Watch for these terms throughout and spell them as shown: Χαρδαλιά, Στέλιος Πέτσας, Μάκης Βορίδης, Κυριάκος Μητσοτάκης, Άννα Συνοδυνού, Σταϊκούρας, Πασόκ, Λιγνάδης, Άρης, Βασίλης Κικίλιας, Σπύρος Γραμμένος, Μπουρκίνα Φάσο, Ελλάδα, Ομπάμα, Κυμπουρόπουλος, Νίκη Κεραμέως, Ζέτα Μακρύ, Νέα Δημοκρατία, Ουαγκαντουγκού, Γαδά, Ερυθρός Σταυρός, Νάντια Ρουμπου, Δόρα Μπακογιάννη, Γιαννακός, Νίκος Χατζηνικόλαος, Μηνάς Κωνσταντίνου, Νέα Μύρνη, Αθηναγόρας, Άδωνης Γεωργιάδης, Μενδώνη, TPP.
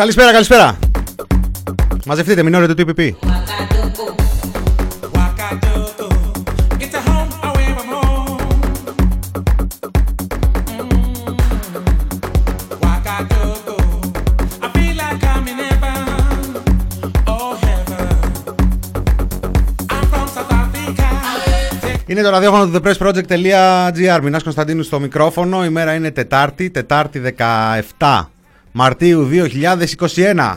Καλησπέρα, καλησπέρα. Μαζευτείτε, μην όρετε το TPP. Είναι το ραδιόφωνο του thepressproject.gr. Μηνάς Κωνσταντίνου στο μικρόφωνο. Η μέρα είναι Τετάρτη 17 Μαρτίου 2021.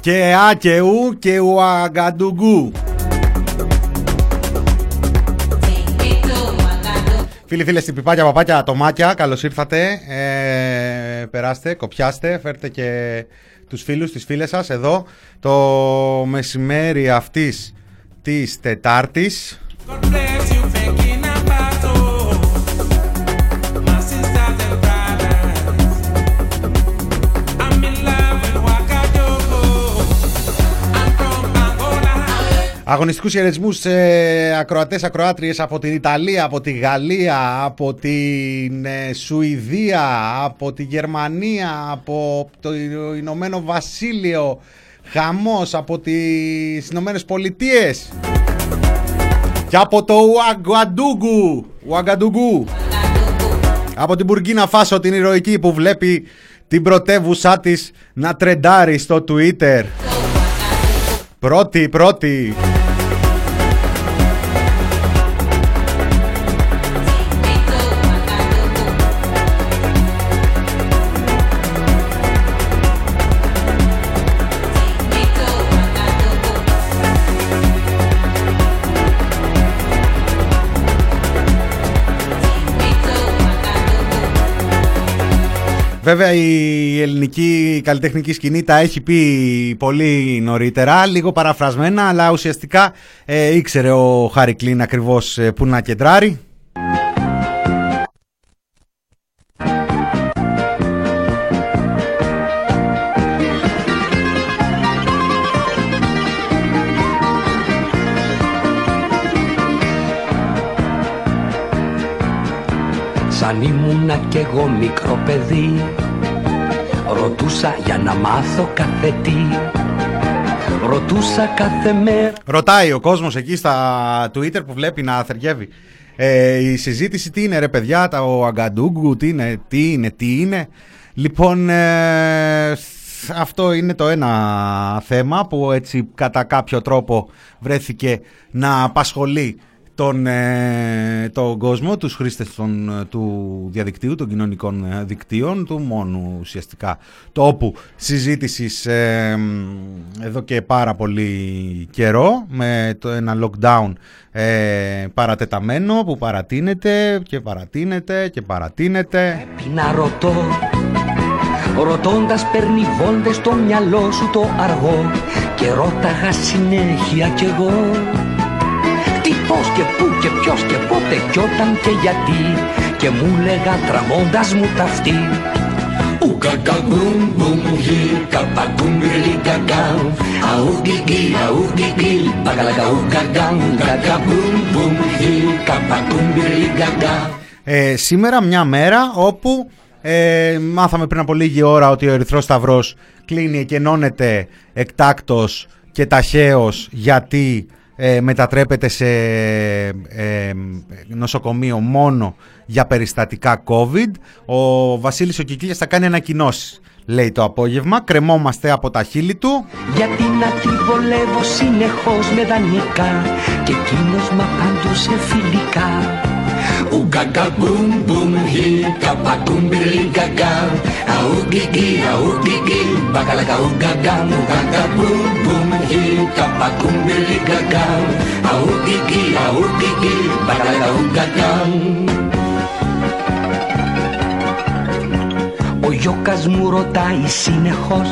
Και α και ου και ουαγκαντουγκού. Φίλοι, φίλες, πιπάκια, παπάκια, τομάκια, καλώς ήρθατε. Περάστε, κοπιάστε, φέρτε και τους φίλους, τις φίλες σας εδώ. Το μεσημέρι αυτής της Τετάρτης. Αγωνιστικούς χαιρετισμούς σε ακροατές, ακροάτριες από την Ιταλία, από τη Γαλλία, από την Σουηδία, από τη Γερμανία, από το Ηνωμένο Βασίλειο, χαμός από τις Ηνωμένες Πολιτείες και από το Ουαγκαντουγκού, από την Μπουρκίνα Φάσο την ηρωική που βλέπει την πρωτεύουσά της να τρεντάρει στο Twitter. Πρώτη. Βέβαια η ελληνική καλλιτεχνική σκηνή τα έχει πει πολύ νωρίτερα, λίγο παραφρασμένα, αλλά ουσιαστικά ήξερε ο Χαρικλήν ακριβώς που να κεντράρει. Αν ήμουνα κι εγώ μικρό παιδί, ρωτούσα για να μάθω κάθε τι, ρωτούσα κάθε μέρα. Ρωτάει ο κόσμος εκεί στα Twitter που βλέπει να θεργεύει η συζήτηση, τι είναι ρε παιδιά, τα ο Αγκαντούγκου, τι είναι. Λοιπόν, αυτό είναι το ένα θέμα που έτσι κατά κάποιο τρόπο βρέθηκε να απασχολεί τον κόσμο, τους χρήστες του διαδικτύου, των κοινωνικών δικτύων, του μόνου ουσιαστικά τόπου συζήτησης εδώ και πάρα πολύ καιρό, με ένα lockdown παρατεταμένο που παρατείνεται. Πρέπει να ρωτώ, ρωτώντας παίρνει βόλτες στο μυαλό σου το αργό, και ρώταγα συνέχεια κι εγώ. Πώς και πού και ποιος και πότε κι όταν και γιατί, και μου λέγα τραβώντας μου ταυτί. Ουκακαγκούμ μπουμ γιλ καπακούμ γλι κακάου αουγκιγγι αουγκιγγιλ πακαλακαου κακάου ουκακαγκούμ μπουμ γιλ κακακούμ γλι κακάου. Σήμερα μια μέρα όπου μάθαμε πριν από λίγη ώρα ότι ο Ερυθρός Σταυρός κλείνει, εκενώνεται εκτάκτος και ταχαίως, γιατί μετατρέπεται σε νοσοκομείο μόνο για περιστατικά COVID. Ο Βασίλης ο Κικίλιας θα κάνει ανακοινώσεις, λέει, το απόγευμα. Κρεμόμαστε από τα χείλη του. Γιατί να τη βολεύω συνεχώς με δανεικά, και εκείνος μα πάντως φιλικά. Ουγκαγκαγκούμ μπουμ γιλ καπακούμ μπιλ γκαγκαμ αουγκιγγι αουγκιγγιλ μπακαλακαουγκαγκαμ ουγκαγκαγκούμ μπουμ γιλ καπακούμ μπιλ γκαγκαμ αουγκιγγι αουγκιγγιλ μπακαλακαουγκαγκαμ. Ο Γιώκας μου ρωτάει συνεχώς,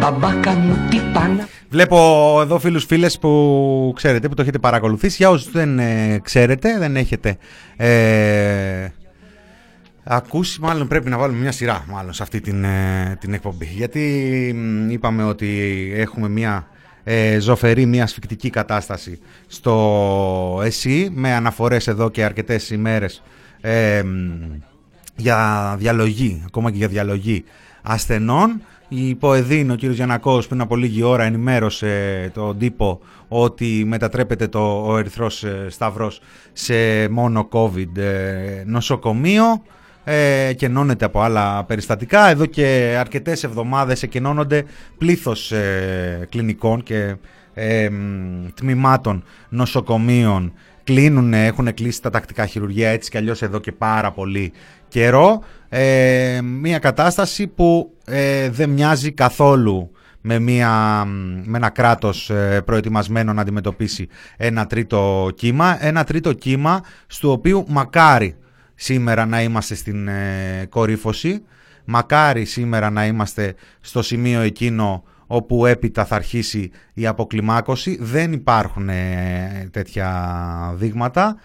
μπαμπάκα μου τι πάνε. Βλέπω εδώ φίλους, φίλες που ξέρετε, που το έχετε παρακολουθήσει. Για όσους δεν ξέρετε, δεν έχετε ακούσει, μάλλον πρέπει να βάλουμε μια σειρά μάλλον σε αυτή την εκπομπή. Γιατί είπαμε ότι έχουμε μια ζωφερή, μια ασφικτική κατάσταση στο ΕΣΥ, με αναφορές εδώ και αρκετές ημέρες για διαλογή, ακόμα και για διαλογή ασθενών. Υποεδίνει ο κύριος Γιαννακός πριν από λίγη ώρα, ενημέρωσε τον τύπο ότι μετατρέπεται ο Ερυθρός Σταυρός σε μόνο COVID νοσοκομείο. Εκενώνεται από άλλα περιστατικά. Εδώ και αρκετές εβδομάδες εκενώνονται πλήθος κλινικών και τμήματων νοσοκομείων. Κλείνουν, έχουν κλείσει τα τακτικά χειρουργεία έτσι κι αλλιώς εδώ και πάρα πολύ καιρό. Μια κατάσταση που δεν μοιάζει καθόλου με ένα κράτος προετοιμασμένο να αντιμετωπίσει ένα τρίτο κύμα. Ένα τρίτο κύμα στο οποίο μακάρι σήμερα να είμαστε στην κορύφωση, μακάρι σήμερα να είμαστε στο σημείο εκείνο όπου έπειτα θα αρχίσει η αποκλιμάκωση. Δεν υπάρχουν τέτοια δείγματα,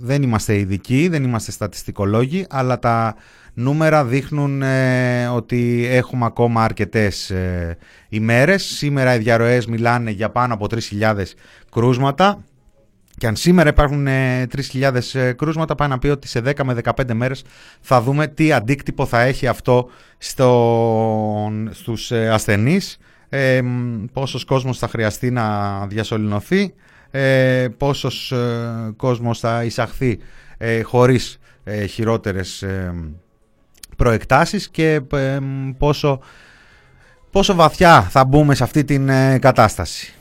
δεν είμαστε ειδικοί, δεν είμαστε στατιστικολόγοι, αλλά τα νούμερα δείχνουν ότι έχουμε ακόμα αρκετές ημέρες. Σήμερα οι διαρροές μιλάνε για πάνω από 3.000 κρούσματα. Και αν σήμερα υπάρχουν 3.000 κρούσματα, πάει να πει ότι σε 10 με 15 μέρες θα δούμε τι αντίκτυπο θα έχει αυτό στους ασθενείς, πόσος κόσμος θα χρειαστεί να διασωληνωθεί, πόσος κόσμος θα εισαχθεί χωρίς χειρότερες προεκτάσεις και πόσο βαθιά θα μπούμε σε αυτή την κατάσταση.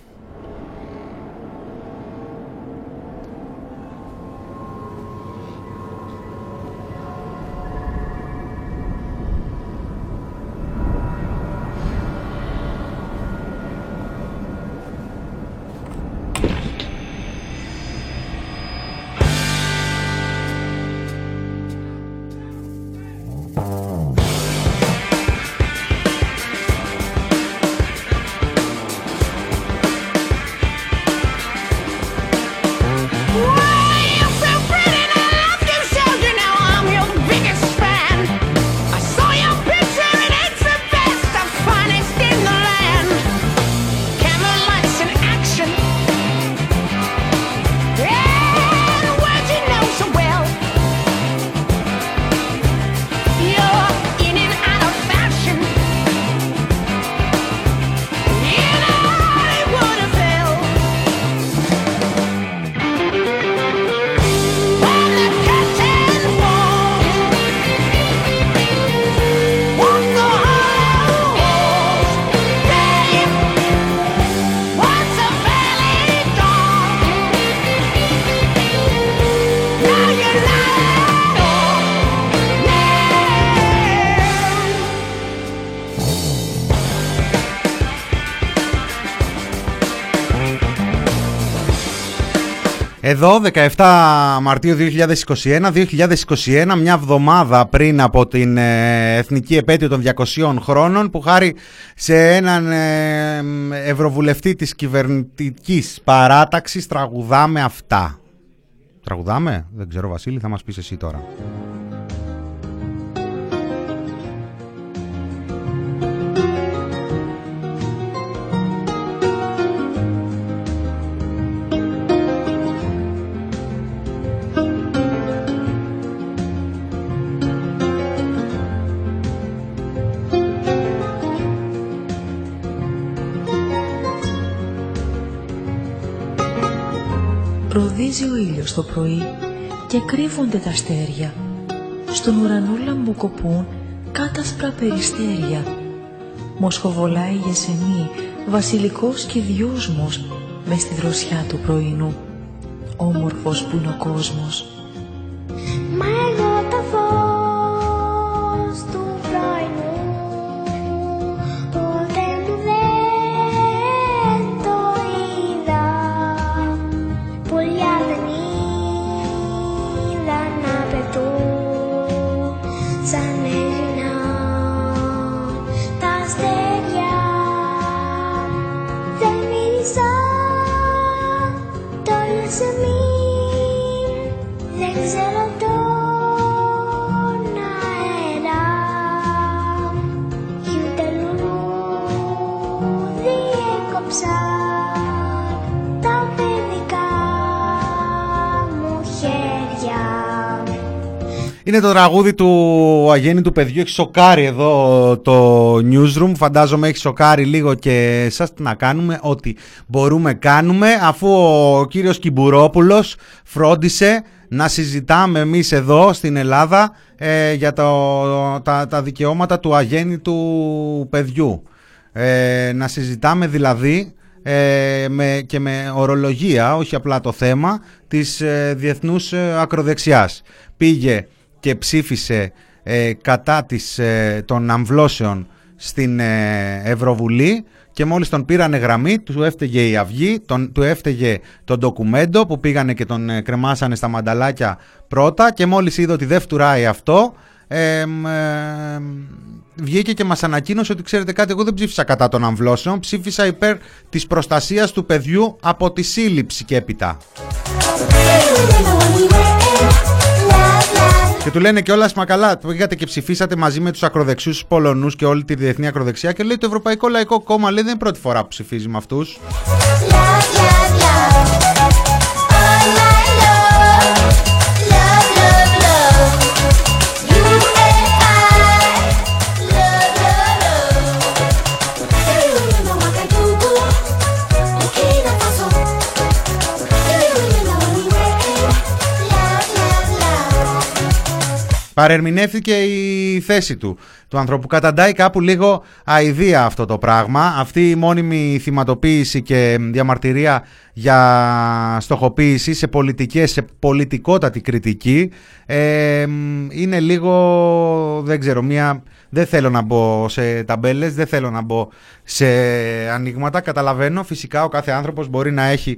Εδώ 17 Μαρτίου 2021, μια εβδομάδα πριν από την Εθνική Επέτειο των 200 χρόνων, που χάρη σε έναν ευρωβουλευτή της κυβερνητικής παράταξης τραγουδάμε αυτά. Τραγουδάμε, δεν ξέρω Βασίλη, θα μας πεις εσύ τώρα. Ροδίζει ο ήλιος το πρωί και κρύβονται τα αστέρια. Στον ουρανό λαμποκοπούν κάτασπρα περιστέρια. Μοσχοβολάει η Γεσενή, βασιλικός και διόσμος, μες στη δροσιά του πρωινού. Όμορφος που είναι ο κόσμος. Μα εγώ το φως του πρωινού ποτέ μου δεν το είδα. Πολλιά δεν είδα να πετούν σαν Έλληνα τα αστέρια. Δεν μίλησα τώρα σε μη, δεν ξέρω το Είναι το τραγούδι του Αγέννη του Παιδιού. Έχει σοκάρει εδώ το Newsroom. Φαντάζομαι έχει σοκάρει λίγο και σας. Τι να κάνουμε, ό,τι μπορούμε κάνουμε. Αφού ο κύριος Κυμπουρόπουλος φρόντισε να συζητάμε εμείς εδώ στην Ελλάδα για τα δικαιώματα του Αγέννη του Παιδιού. Να συζητάμε δηλαδή και με ορολογία, όχι απλά το θέμα της διεθνούς ακροδεξιάς. Πήγε και ψήφισε κατά των αμβλώσεων στην Ευρωβουλή και μόλις τον πήρανε γραμμή, του έφταιγε η Αυγή, του έφταιγε το ντοκουμέντο που πήγανε και τον κρεμάσανε στα μανταλάκια πρώτα, και μόλις είδε ότι δεν φτουράει αυτό, βγήκε και μας ανακοίνωσε ότι ξέρετε κάτι, εγώ δεν ψήφισα κατά των αμβλώσεων, ψήφισα υπέρ της προστασίας του παιδιού από τη σύλληψη και έπειτα. Και του λένε κιόλας, μα καλά, πήγατε και ψηφίσατε μαζί με τους ακροδεξιούς Πολωνούς και όλη τη διεθνή ακροδεξιά, και λέει το Ευρωπαϊκό Λαϊκό Κόμμα, λέει, δεν είναι πρώτη φορά που ψηφίζει με αυτούς. Παρερμηνεύτηκε η θέση του ανθρώπου. Καταντάει κάπου λίγο αηδία αυτό το πράγμα. Αυτή η μόνιμη θυματοποίηση και διαμαρτυρία για στοχοποίηση σε πολιτικότατη κριτική είναι λίγο, δεν ξέρω, δεν θέλω να μπω σε ταμπέλες, δεν θέλω να μπω σε ανοίγματα. Καταλαβαίνω, φυσικά ο κάθε άνθρωπος μπορεί να έχει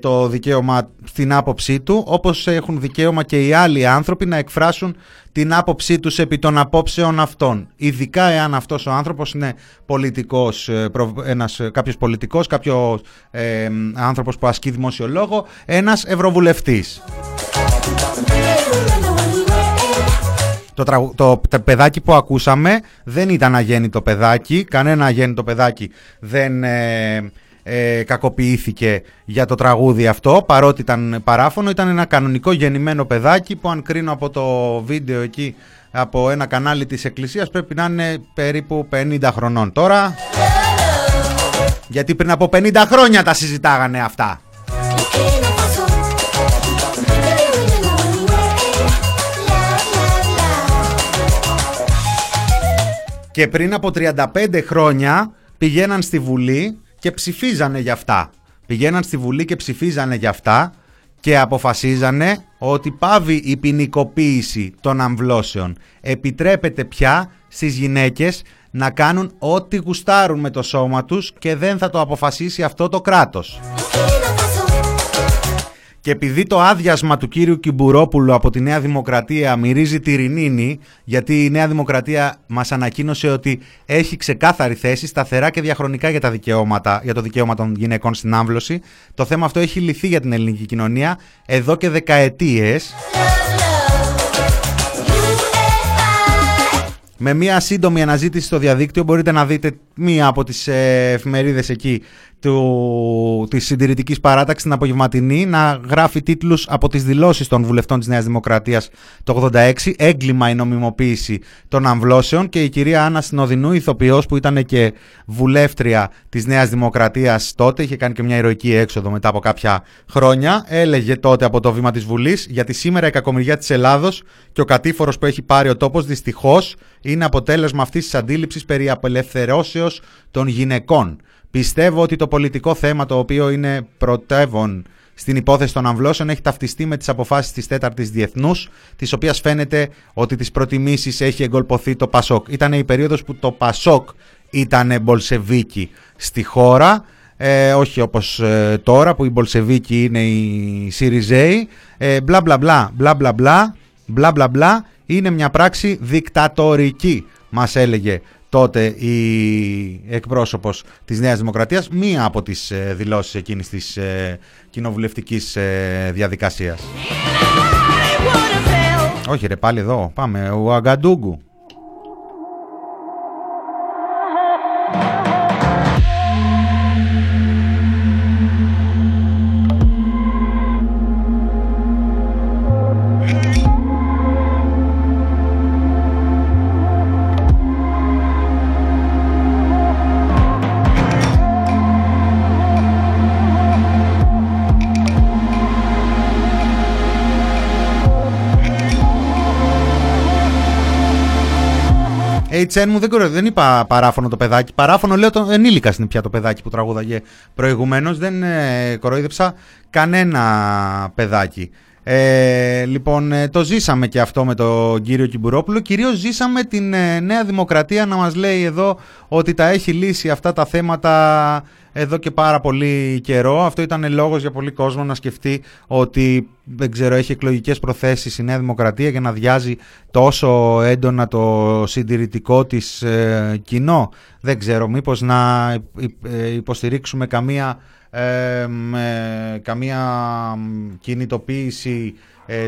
το δικαίωμα στην άποψή του, όπως έχουν δικαίωμα και οι άλλοι άνθρωποι να εκφράσουν την άποψή τους επί των απόψεων αυτών, ειδικά εάν αυτός ο άνθρωπος είναι πολιτικός, κάποιος πολιτικός, κάποιος άνθρωπος που ασκεί δημοσιολόγο, ένας ευρωβουλευτής. Το παιδάκι που ακούσαμε δεν ήταν αγέννητο παιδάκι, κανένα αγέννητο παιδάκι δεν κακοποιήθηκε για το τραγούδι αυτό, παρότι ήταν παράφωνο. Ήταν ένα κανονικό γεννημένο παιδάκι που, αν κρίνω από το βίντεο εκεί από ένα κανάλι της εκκλησίας, πρέπει να είναι περίπου 50 χρονών τώρα, γιατί πριν από 50 χρόνια τα συζητάγανε αυτά. Και πριν από 35 χρόνια πηγαίναν στη Βουλή και ψηφίζανε για αυτά. Και αποφασίζανε ότι πάβει η ποινικοποίηση των αμβλώσεων. Επιτρέπεται πια στις γυναίκες να κάνουν ό,τι γουστάρουν με το σώμα τους και δεν θα το αποφασίσει αυτό το κράτος. Και επειδή το άδειασμα του κύριου Κυμπουρόπουλου από τη Νέα Δημοκρατία μυρίζει τυρινίνη, γιατί η Νέα Δημοκρατία μας ανακοίνωσε ότι έχει ξεκάθαρη θέση, σταθερά και διαχρονικά για το δικαίωμα των γυναικών στην άμβλωση, το θέμα αυτό έχει λυθεί για την ελληνική κοινωνία εδώ και δεκαετίες. Με μία σύντομη αναζήτηση στο διαδίκτυο μπορείτε να δείτε μία από τις εφημερίδες εκεί της συντηρητικής παράταξης την απογευματινή να γράφει τίτλους από τις δηλώσεις των βουλευτών της Νέας Δημοκρατίας το 86, έγκλημα η νομιμοποίηση των αμβλώσεων, και η κυρία Άννα Συνοδυνού, ηθοποιός που ήταν και βουλεύτρια της Νέας Δημοκρατίας τότε, είχε κάνει και μια ηρωική έξοδο μετά από κάποια χρόνια, έλεγε τότε από το βήμα της Βουλής, γιατί σήμερα η κακομοιριά της Ελλάδος και ο κατήφορος που έχει πάρει ο τόπος δυστυχώς είναι αποτέλεσμα αυτής της αντίληψης περί απελευθερώσεως των γυναικών. Πιστεύω ότι το πολιτικό θέμα, το οποίο είναι πρωτεύον στην υπόθεση των αμβλώσεων, έχει ταυτιστεί με τις αποφάσεις της 4ης Διεθνούς, της οποίας φαίνεται ότι τις προτιμήσεις έχει εγκολπωθεί το Πασόκ. Ήταν η περίοδος που το Πασόκ ήταν μπολσεβίκι στη χώρα, όχι όπως τώρα που οι μπολσεβίκοι είναι οι Σιριζέοι. Μπλα μπλα μπλα μπλα μπλα μπλα μπλα μπλα μπλα, είναι μια πράξη δικτατορική, μας έλεγε τότε η εκπρόσωπος της Νέας Δημοκρατίας, μία από τις δηλώσεις εκείνης της κοινοβουλευτικής διαδικασίας. Όχι ρε, πάλι εδώ, πάμε, Ουαγκαντουγκού. HN μου δεν είπα παράφωνο το παιδάκι. Παράφωνο λέω τον ενήλικα στην πια το παιδάκι που τραγούδαγε προηγουμένως. Δεν κοροϊδέψα κανένα παιδάκι. Λοιπόν, το ζήσαμε και αυτό με τον κύριο Κυμπουρόπουλο. Κυρίως ζήσαμε την Νέα Δημοκρατία να μας λέει εδώ ότι τα έχει λύσει αυτά τα θέματα εδώ και πάρα πολύ καιρό. Αυτό ήταν λόγος για πολύ κόσμο να σκεφτεί ότι δεν ξέρω, έχει εκλογικές προθέσεις η Νέα Δημοκρατία για να διάζει τόσο έντονα το συντηρητικό της κοινό. Δεν ξέρω, μήπως να υποστηρίξουμε καμία κινητοποίηση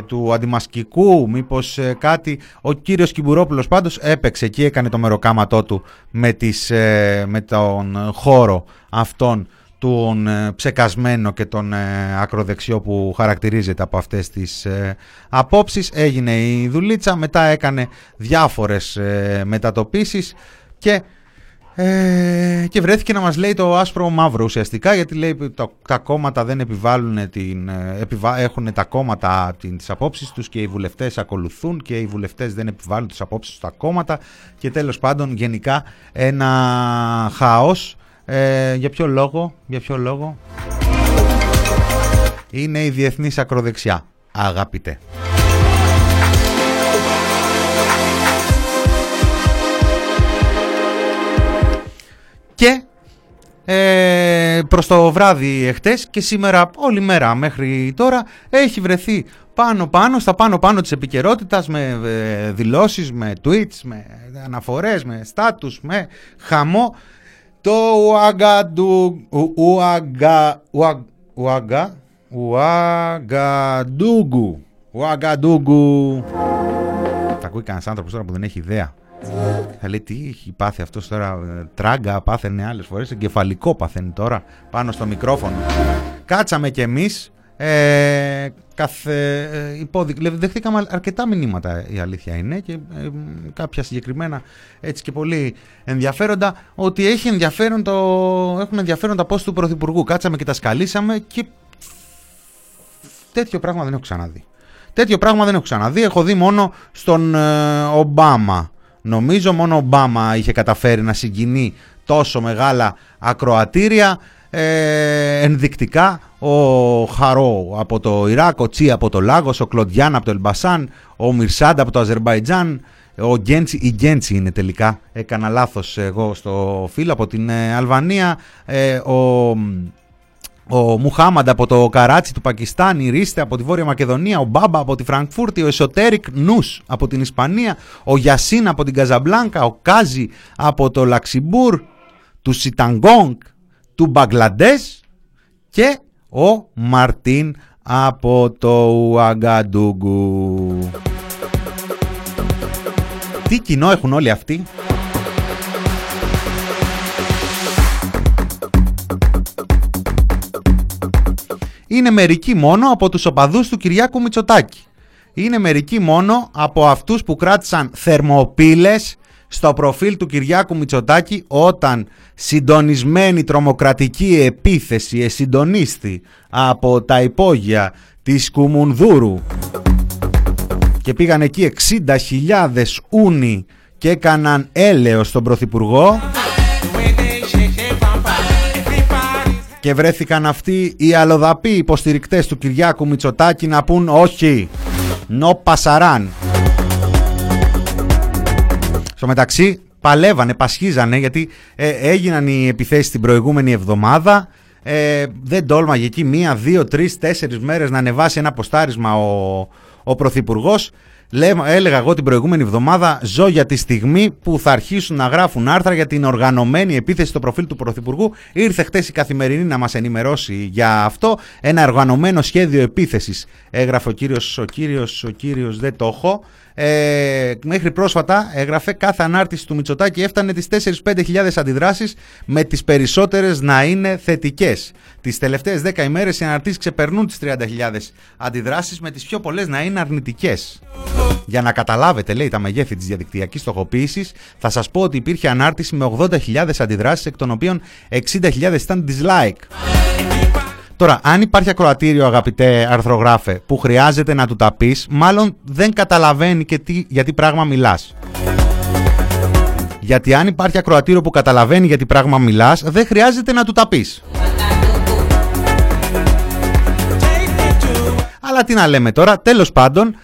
του αντιμασκικού, μήπως κάτι. Ο κύριος Κυμπουρόπουλος πάντως έπαιξε εκεί, έκανε το μεροκάματό του με τον χώρο αυτόν τον ψεκασμένο και τον ακροδεξιό που χαρακτηρίζεται από αυτές τις απόψεις. Έγινε η δουλίτσα, μετά έκανε διάφορες μετατοπίσεις και βρέθηκε να μας λέει το άσπρο μαύρο ουσιαστικά, γιατί λέει τα κόμματα δεν επιβάλλουν έχουν τα κόμματα τις απόψεις τους και οι βουλευτές ακολουθούν και οι βουλευτές δεν επιβάλλουν τις απόψεις τους τα κόμματα και τέλος πάντων γενικά ένα χαός. Για ποιο λόγο είναι η διεθνής ακροδεξιά, αγαπητέ. Και προς το βράδυ εχτες και σήμερα όλη μέρα μέχρι τώρα έχει βρεθεί πάνω της επικαιρότητας με δηλώσεις, με tweets, με αναφορές, με status, με χαμό. Το Ουαγκαντουγκού. Θα ακούει κανένας άνθρωπος τώρα που δεν έχει ιδέα. Θα λέει τι έχει πάθει αυτός τώρα. Τράγκα πάθαινε άλλες φορές. Εγκεφαλικό πάθαινε τώρα πάνω στο μικρόφωνο. Κάτσαμε κι εμείς. Δεχτήκαμε αρκετά μηνύματα, η αλήθεια είναι, και κάποια συγκεκριμένα έτσι και πολύ ενδιαφέροντα, ότι έχουν ενδιαφέρον τα post του Πρωθυπουργού. Κάτσαμε και τα σκαλίσαμε και τέτοιο πράγμα δεν έχω ξαναδεί. Έχω δει μόνο στον Ομπάμα. Νομίζω μόνο ο Ομπάμα είχε καταφέρει να συγκινεί τόσο μεγάλα ακροατήρια. Ενδεικτικά ο Χαρό από το Ιράκ, ο Τσί από το Λάγος, ο Κλοντιάν από το Ελμπασάν, ο Μιρσάντα από το Αζερμπαϊτζάν, η Γκέντσι είναι τελικά, έκανα λάθος εγώ στο φίλο, από την Αλβανία, ο Μουχάμαντα από το Καράτσι του Πακιστάν, η Ρίστε από τη Βόρεια Μακεδονία, ο Μπάμπα από τη Φραγκφούρτη, ο Εσωτέρικ Νους από την Ισπανία, ο Γιασίν από την Καζαμπλάνκα, ο Κάζι από το Λαξιμπούρ, του Σιταγκόγκ του Μπαγκλαντές και ο Μαρτίν από το Ουαγκαντουγκού. Τι κοινό έχουν όλοι αυτοί? Είναι μερικοί μόνο από τους οπαδούς του Κυριάκου Μητσοτάκη. Είναι μερικοί μόνο από αυτούς που κράτησαν θερμοπύλες στο προφίλ του Κυριάκου Μητσοτάκη όταν συντονισμένη τρομοκρατική επίθεση εσυντονίστη από τα υπόγεια της Κουμουνδούρου και πήγαν εκεί 60.000 ούνοι και έκαναν έλεος στον Πρωθυπουργό και βρέθηκαν αυτοί οι αλλοδαποί υποστηρικτές του Κυριάκου Μητσοτάκη να πούν όχι, νο πασαράν. Στο μεταξύ παλεύανε, πασχίζανε, γιατί έγιναν οι επιθέσεις την προηγούμενη εβδομάδα. Δεν τόλμαγε εκεί 1, 2, 3, 4 μέρες να ανεβάσει ένα ποστάρισμα ο Πρωθυπουργός. Έλεγα εγώ την προηγούμενη εβδομάδα, ζω για τη στιγμή που θα αρχίσουν να γράφουν άρθρα για την οργανωμένη επίθεση στο προφίλ του Πρωθυπουργού. Ήρθε χτες η Καθημερινή να μας ενημερώσει για αυτό. Ένα οργανωμένο σχέδιο επίθεσης, έγραφε ο κύριος δεν το έχω. Μέχρι πρόσφατα έγραφε, κάθε ανάρτηση του Μητσοτάκη έφτανε τις 4-5 αντιδράσεις, με τις περισσότερες να είναι θετικές. Τις τελευταίες 10 ημέρες οι αναρτήσεις ξεπερνούν τις 30.000 αντιδράσεις, με τις πιο πολλές να είναι αρνητικές. Για να καταλάβετε, λέει, τα μεγέθη της διαδικτυακής στοχοποίησης, θα σας πω ότι υπήρχε ανάρτηση με 80.000 αντιδράσεις, εκ των οποίων 60.000 ήταν dislike. Τώρα, αν υπάρχει ακροατήριο, αγαπητέ αρθρογράφε, που χρειάζεται να του τα πεις, μάλλον δεν καταλαβαίνει και γιατί πράγμα μιλάς. Γιατί αν υπάρχει ακροατήριο που καταλαβαίνει για τι πράγμα μιλάς, δεν χρειάζεται να του τα πεις. Αλλά τι να λέμε τώρα, τέλος πάντων,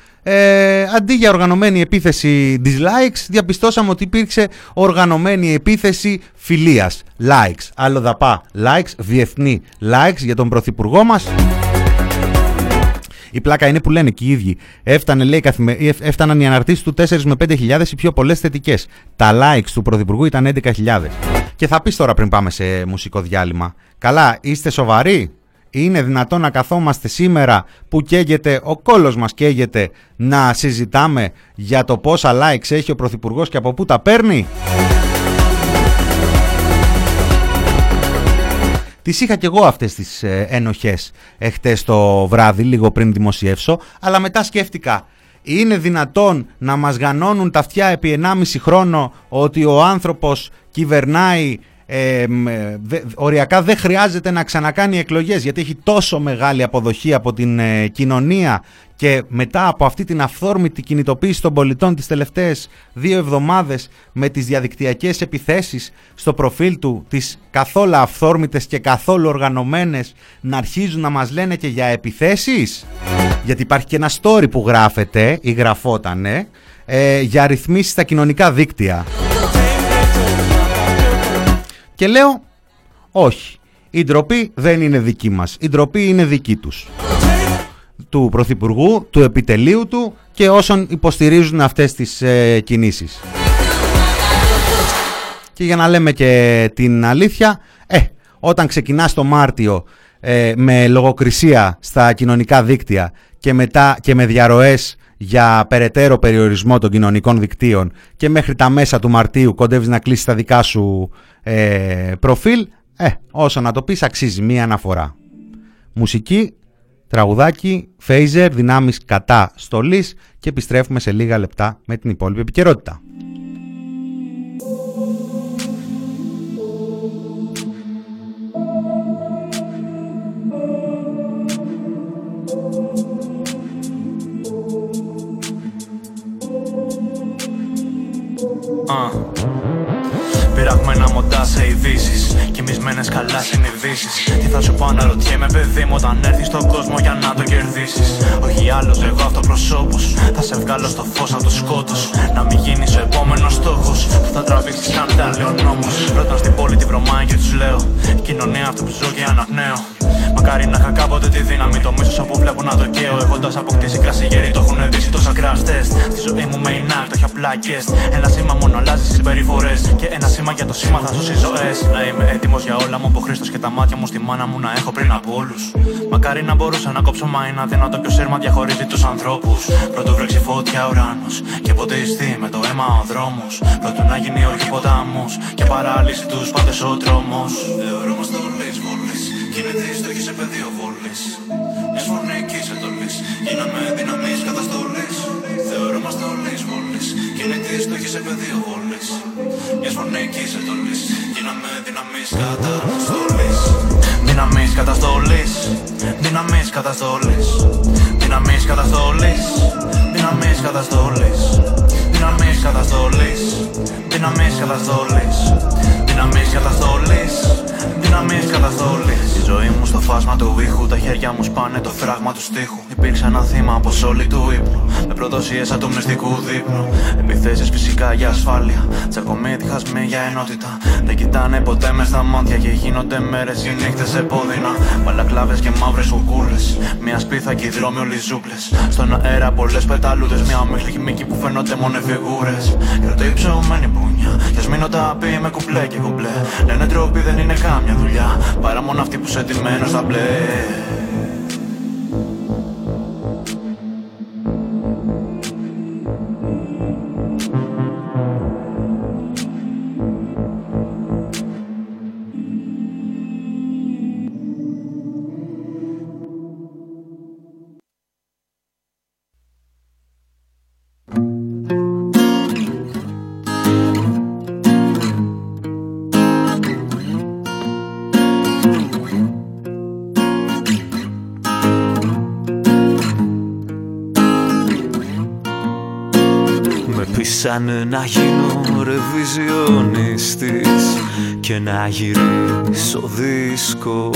αντί για οργανωμένη επίθεση dislikes, διαπιστώσαμε ότι υπήρξε οργανωμένη επίθεση φιλίας. Likes, άλλο δαπά, likes, διεθνή likes για τον πρωθυπουργό μας. Η πλάκα είναι που λένε και οι ίδιοι. Έφταναν οι αναρτήσεις του 4 με 5.000, οι πιο πολλές θετικές. Τα likes του πρωθυπουργού ήταν 11.000. Και θα πεις τώρα πριν πάμε σε μουσικό διάλειμμα, καλά, είστε σοβαροί? Είναι δυνατόν να καθόμαστε σήμερα που καίγεται, ο κόλος μας καίγεται, να συζητάμε για το πόσα likes έχει ο πρωθυπουργός και από πού τα παίρνει? Τις είχα και εγώ αυτές τις ενοχές εχτες το βράδυ, λίγο πριν δημοσιεύσω, αλλά μετά σκέφτηκα, είναι δυνατόν να μας γανώνουν τα αυτιά επί 1,5 χρόνο ότι ο άνθρωπος κυβερνάει, οριακά δεν χρειάζεται να ξανακάνει εκλογές γιατί έχει τόσο μεγάλη αποδοχή από την κοινωνία, και μετά από αυτή την αυθόρμητη κινητοποίηση των πολιτών τις τελευταίες 2 εβδομάδες με τις διαδικτυακές επιθέσεις στο προφίλ του, τις καθόλου αυθόρμητες και καθόλου οργανωμένες, να αρχίζουν να μας λένε και για επιθέσεις, γιατί υπάρχει και ένα story που γράφεται ή γραφότανε για ρυθμίσεις στα κοινωνικά δίκτυα. Και λέω, όχι, η ντροπή δεν είναι δική μας, η ντροπή είναι δική τους, του πρωθυπουργού, του επιτελείου του και όσων υποστηρίζουν αυτές τις κινήσεις. Και για να λέμε και την αλήθεια, όταν ξεκινάς το Μάρτιο με λογοκρισία στα κοινωνικά δίκτυα και μετά και με διαρροές για περαιτέρω περιορισμό των κοινωνικών δικτύων και μέχρι τα μέσα του Μαρτίου κοντεύεις να κλείσεις τα δικά σου προφίλ, όσο να το πεις, αξίζει μία αναφορά. Μουσική, τραγουδάκι, Phaser, δυνάμεις κατά στολής, και επιστρέφουμε σε λίγα λεπτά με την υπόλοιπη επικαιρότητα. Πειραγμένα μοντά σε ειδήσεις, κοιμισμένες καλά συνειδήσεις. Τι θα σου πω, αναρωτιέμαι, παιδί μου, όταν έρθεις στον κόσμο για να τον κερδίσεις. Όχι άλλος, εγώ αυτοπροσώπος. Θα σε βγάλω στο φως από το σκότος. Να μην γίνεις ο επόμενος στόχος που θα τραβήξεις σκανδάλιο νόμος. Πρώτα στην πόλη τη βρωμάει και τους λέω, κοινωνία αυτό που ζω και αναπνέω. Μακάρι να είχα κάποτε τη δύναμη, το μίσος όπου βλέπω να το καίω. Έχοντας αποκτήσει κρασιγέρι, το έχουν δείξει τόσα crash test. Στη ζωή μου με inacto, όχι απλά guest. Ένα σήμα μόνο αλλάζει συμπεριφορές, και ένα σήμα για το σήμα θα σώσει ζωές. Να είμαι έτοιμος για όλα μου από Χριστός και τα μάτια μου στη μάνα μου να έχω πριν από όλους. Μακάρι να μπορούσα να κόψω, μα είναι αδύνατο ποιο σέρμα διαχωρίζει τους ανθρώπους. Πρώτο βρέξει φωτιά ουράνος, και ποτέ ιστεί με το αίμα ο δρόμος. Πρώτο να γίνει όχι ποτάμος, και παράλυση τους πάντες ο τρόμος. Θεωρούμαστε όλες βολές, γίνεται η στόχη σε πεδίο βολές. Μιας φωνικής εντολής, γίναμε δυναμής καταστολής. Θεωρούμαστε όλες βολές, γίνεται η στόχη σε πεδίο βολές. Μιας φωνικής εντολής, γίναμε δυναμής καταστολής. Δυναμής καταστολής, δυναμής καταστολής. Δυναμής καταστολής, δυναμής καταστολής. Δυναμής καταστολής, δυναμής καταστολής. Δυναμής καταστολής, δυναμής καταστολής. Η ζωή μου στο φάσμα του ήχου, τα χέρια μου σπάνε το φράγμα του στίχου. Υπήρξε ένα θύμα από σόλη του ύπνου, με προδοσίες σαν του μυστικού δείπνου. Επιθέσεις φυσικά για ασφάλεια, τσακωμοί διχασμοί για ενότητα. Δεν κοιτάνε ποτέ μες στα μάτια και γίνονται μέρες και νύχτες επώδυνα. Μπαλακλάβες και μαύρες κουκούλες, μια σπίθα και οι δρόμοι όλοι ζούγκλες. Στον αέρα πολλές πεταλούδες, μια ομίχλη χημική που φαίνονται μόνο φιγούρες. Κρατώ υψωμένη μπουνιά, κι ας μείνω τα πει με κουπλέ και κουπλέ. Λένε ντροπή δεν είναι κάμια δουλειά, παρά μόνο αυτή που σε τυμμένο στα μπλε. Ελπίσανε να γίνω ρεβιζιονίστης και να γυρίσω δίσκο.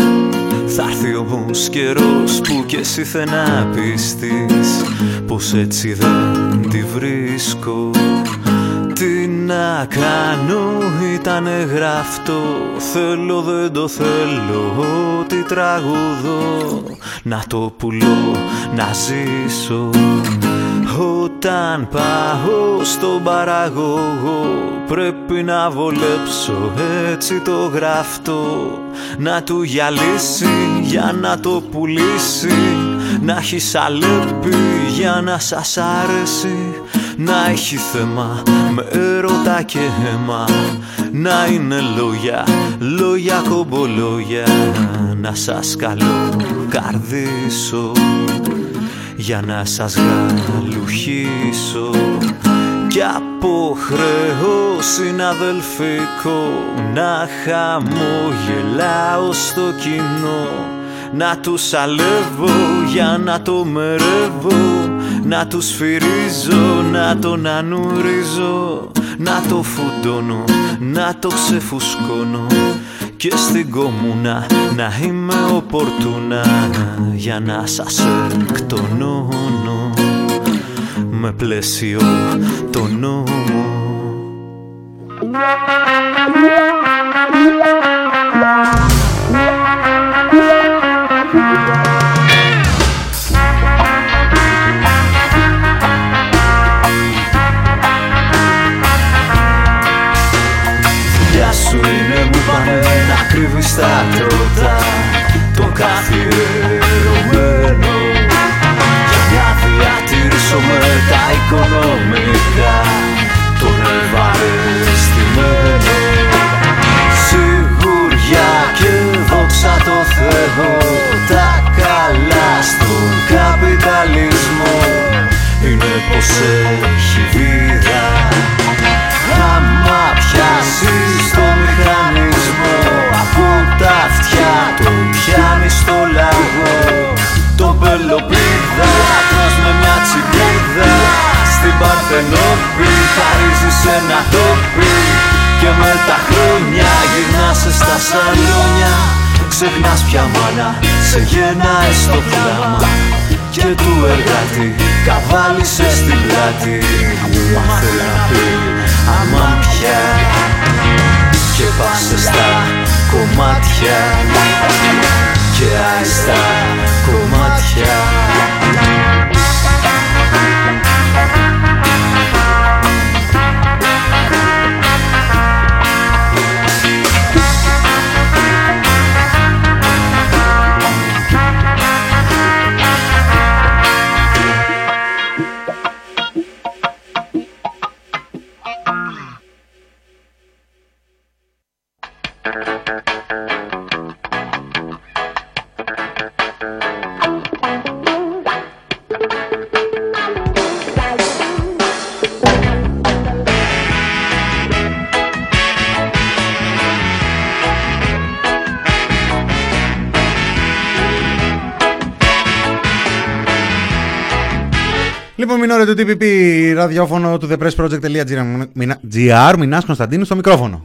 Θα έρθει όμως καιρός που κι εσύ θε να πίστης πως έτσι δεν τη βρίσκω. Τι να κάνω, ήτανε γραφτό, θέλω δεν το θέλω, ό,τι τραγουδώ να το πουλώ, να ζήσω. Όταν πάω στον παραγωγό πρέπει να βολέψω, έτσι το γραφτό, να του γυαλίσει για να το πουλήσει, να έχει σαλέπι για να σας άρεσει, να έχει θέμα με έρωτα και αίμα, να είναι λόγια, λόγια κομπολόγια, να σας καλώ καρδίσω για να σας γαλουχίσω. Κι από χρέο συναδελφικό να χαμογελάω στο κοινό, να τους αλεύω για να το μερεύω, να τους φυρίζω, να τον ανουρίζω, να το φουντώνω, να το ξεφουσκώνω και στην κομμούνα να είμαι οπορτούνα για να σας εκτονώνω με πλαίσιο το νόμο. Γεια σου είναι μου πάνε να κρύβεις τα τρώτα, το καθιερωμένο. Διατηρήσουμε τα οικονομικά, τον ευαρεστημένο. Σιγουριά και δόξα το Θεό, τα καλά στον καπιταλισμό είναι πως έχει βίδα. Άμα πιάσεις το μηχανισμό από τα αυτιά, το πιάνεις στο λαγό, το Πελοπίδα στην Παρθενόπη χαρίζεις ένα τόπι και με τα χρόνια γυρνάσαι στα σαλόνια. Ξεχνάς πια μάνα, σε γεννάει στο κλάμα και του εργάτη καβάλισε στην πλάτη. Μάθε να πει άμα πια και πάσε στα κομμάτια και άιστα κομμάτια. Μινόρε του TPP, ραδιόφωνο του thepressproject.gr, Μηνάς Κωνσταντίνου στο μικρόφωνο.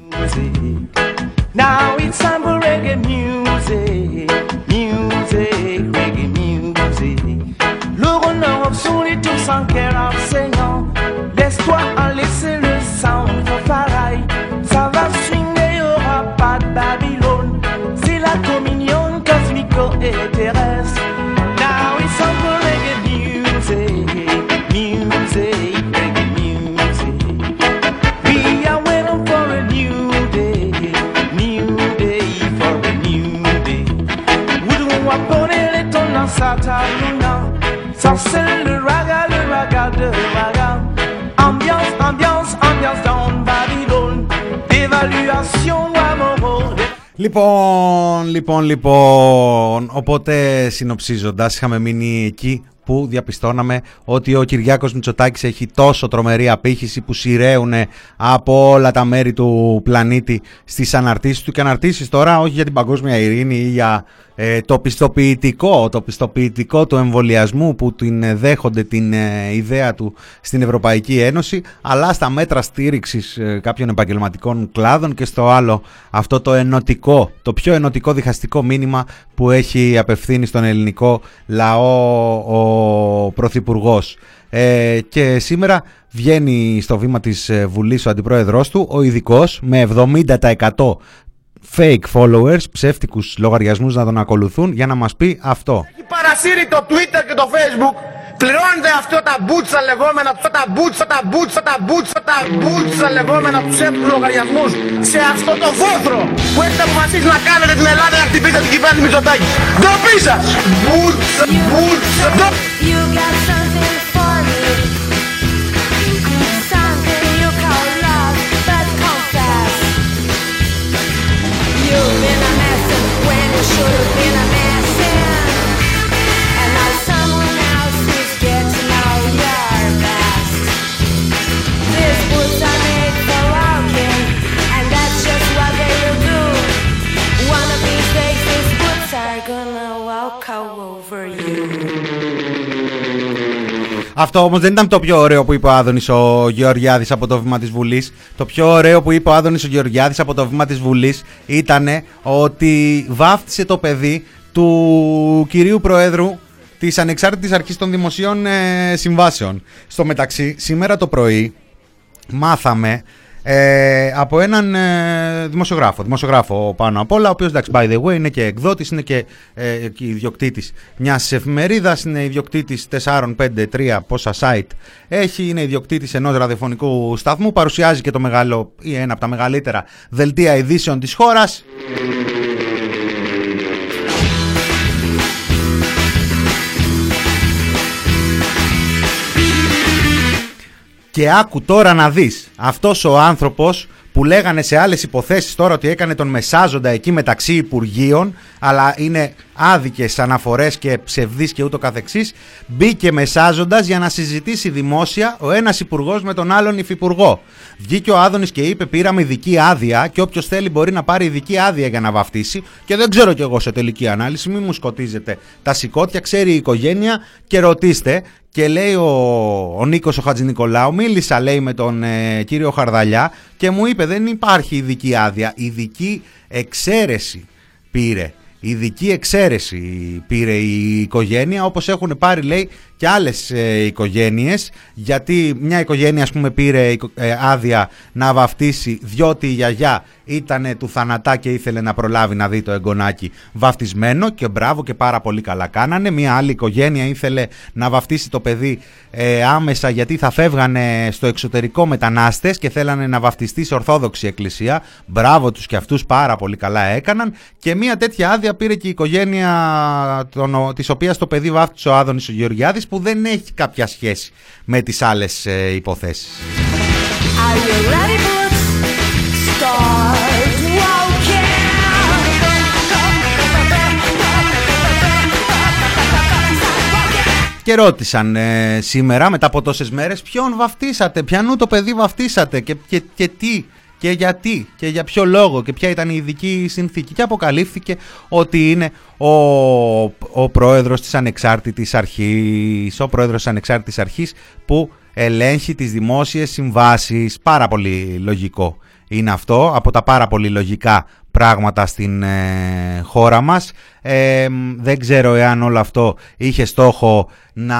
Λοιπόν, οπότε συνοψίζοντας, είχαμε μείνει εκεί που διαπιστώναμε ότι ο Κυριάκος Μητσοτάκης έχει τόσο τρομερή απήχηση που σειραίουν από όλα τα μέρη του πλανήτη στις αναρτήσεις του. Και αναρτήσεις τώρα όχι για την παγκόσμια ειρήνη ή για το πιστοποιητικό του εμβολιασμού που την δέχονται την ιδέα του στην Ευρωπαϊκή Ένωση, αλλά στα μέτρα στήριξης κάποιων επαγγελματικών κλάδων και στο άλλο αυτό το ενωτικό, το πιο ενωτικό διχαστικό μήνυμα που έχει απευθύνει στον ελληνικό λαό ο Πρωθυπουργός. Και σήμερα βγαίνει στο βήμα της Βουλής ο αντιπρόεδρός του, ο ειδικός, με 70% fake followers, ψεύτικους λογαριασμούς να τον ακολουθούν, για να μας πει αυτό. Έχει παρασύρει το Twitter και το Facebook, πληρώνεται αυτό τα μπούτσα λεγόμενα, τα μπούτσα λεγόμενα τους ψεύτικους λογαριασμούς σε αυτό το βόθρο που έχετε αποφασίσει να κάνετε την Ελλάδα να χτυπήσετε την κυβέρνηση Μητσοτάκη. Ντροπή σας! Αυτό όμως δεν ήταν το πιο ωραίο που είπε ο Άδωνης ο Γεωργιάδης από το βήμα της Βουλής. Το πιο ωραίο που είπε ο Άδωνης ο Γεωργιάδης από το βήμα της Βουλής ήταν ότι βάφτισε το παιδί του κυρίου Προέδρου της Ανεξάρτητης Αρχής των Δημοσίων Συμβάσεων. Στο μεταξύ, σήμερα το πρωί μάθαμε από έναν δημοσιογράφο πάνω απ' όλα, ο οποίος, εντάξει, by the way, είναι και εκδότης, είναι και ιδιοκτήτης μιας εφημερίδας, είναι ιδιοκτήτης 4-5-3 πόσα site έχει, είναι ιδιοκτήτης ενός ραδιοφωνικού σταθμού, παρουσιάζει και το μεγάλο ή ένα από τα μεγαλύτερα δελτία ειδήσεων της χώρας. Και άκου τώρα να δεις, αυτός ο άνθρωπος που λέγανε σε άλλες υποθέσεις τώρα ότι έκανε τον μεσάζοντα εκεί μεταξύ υπουργείων, αλλά είναι άδικες αναφορές και ψευδείς και ούτω καθεξής, μπήκε μεσάζοντας για να συζητήσει δημόσια ο ένας υπουργός με τον άλλον υφυπουργό. Βγήκε ο Άδωνης και είπε: πήραμε ειδική άδεια και όποιος θέλει μπορεί να πάρει ειδική άδεια για να βαφτίσει. Και δεν ξέρω κι εγώ σε τελική ανάλυση, μην μου σκοτίζετε τα σηκώτια, ξέρει η οικογένεια και ρωτήστε. Και λέει ο Νίκος ο Χατζηνικολάου, μίλησα, λέει, με τον κύριο Χαρδαλιά και μου είπε δεν υπάρχει ειδική άδεια, ειδική εξαίρεση πήρε η οικογένεια, όπως έχουν πάρει, λέει, και άλλες οικογένειες, γιατί μια οικογένεια, ας πούμε, πήρε άδεια να βαφτίσει διότι η γιαγιά ήτανε του θανατά και ήθελε να προλάβει να δει το εγγονάκι βαφτισμένο και μπράβο και πάρα πολύ καλά κάνανε. Μια άλλη οικογένεια ήθελε να βαφτίσει το παιδί άμεσα γιατί θα φεύγανε στο εξωτερικό μετανάστες και θέλανε να βαφτιστεί σε Ορθόδοξη Εκκλησία, μπράβο τους και αυτούς, πάρα πολύ καλά έκαναν. Και μια τέτοια άδεια πήρε και η οικογένεια της οποίας το παιδί βάφτισε ο Άδωνης ο Γεωργιάδης, που δεν έχει κάποια σχέση με τις άλλες υποθέσεις. Και ρώτησαν σήμερα, μετά από τόσες μέρες, ποιον βαφτίσατε, ποιανού το παιδί βαφτίσατε και τι και γιατί και για ποιο λόγο και ποια ήταν η ειδική συνθήκη, και αποκαλύφθηκε ότι είναι ο πρόεδρος της Ανεξάρτητης Αρχής, ο πρόεδρος της Ανεξάρτητης Αρχής που ελέγχει τις δημόσιες συμβάσεις. Πάρα πολύ λογικό είναι αυτό, από τα πάρα πολύ λογικά πράγματα στην χώρα μας. Δεν ξέρω εάν όλο αυτό είχε στόχο να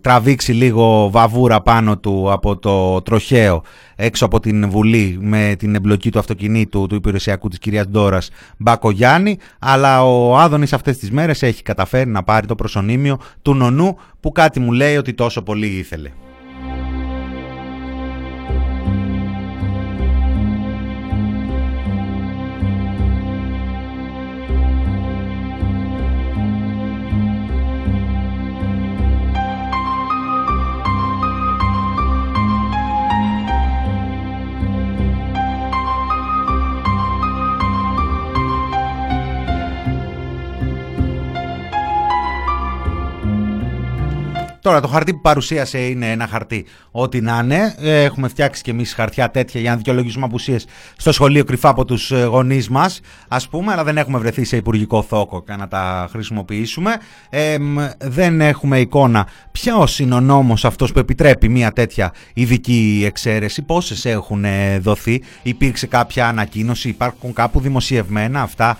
τραβήξει λίγο βαβούρα πάνω του από το τροχαίο έξω από την Βουλή με την εμπλοκή του αυτοκινήτου του υπηρεσιακού της κυρίας Ντόρας Μπακογιάννη, αλλά ο Άδωνης αυτές τις μέρες έχει καταφέρει να πάρει το προσωνύμιο του νονού που κάτι μου λέει ότι τόσο πολύ ήθελε. Τώρα το χαρτί που παρουσίασε είναι ένα χαρτί ό,τι να είναι. Έχουμε φτιάξει κι εμείς χαρτιά τέτοια για να δικαιολογήσουμε απουσίες στο σχολείο κρυφά από τους γονείς μας, ας πούμε, αλλά δεν έχουμε βρεθεί σε υπουργικό θόκο και να τα χρησιμοποιήσουμε. Δεν έχουμε εικόνα ποιος είναι ο νόμος αυτός που επιτρέπει μια τέτοια ειδική εξαίρεση, πόσες έχουν δοθεί, υπήρξε κάποια ανακοίνωση, υπάρχουν κάπου δημοσιευμένα αυτά.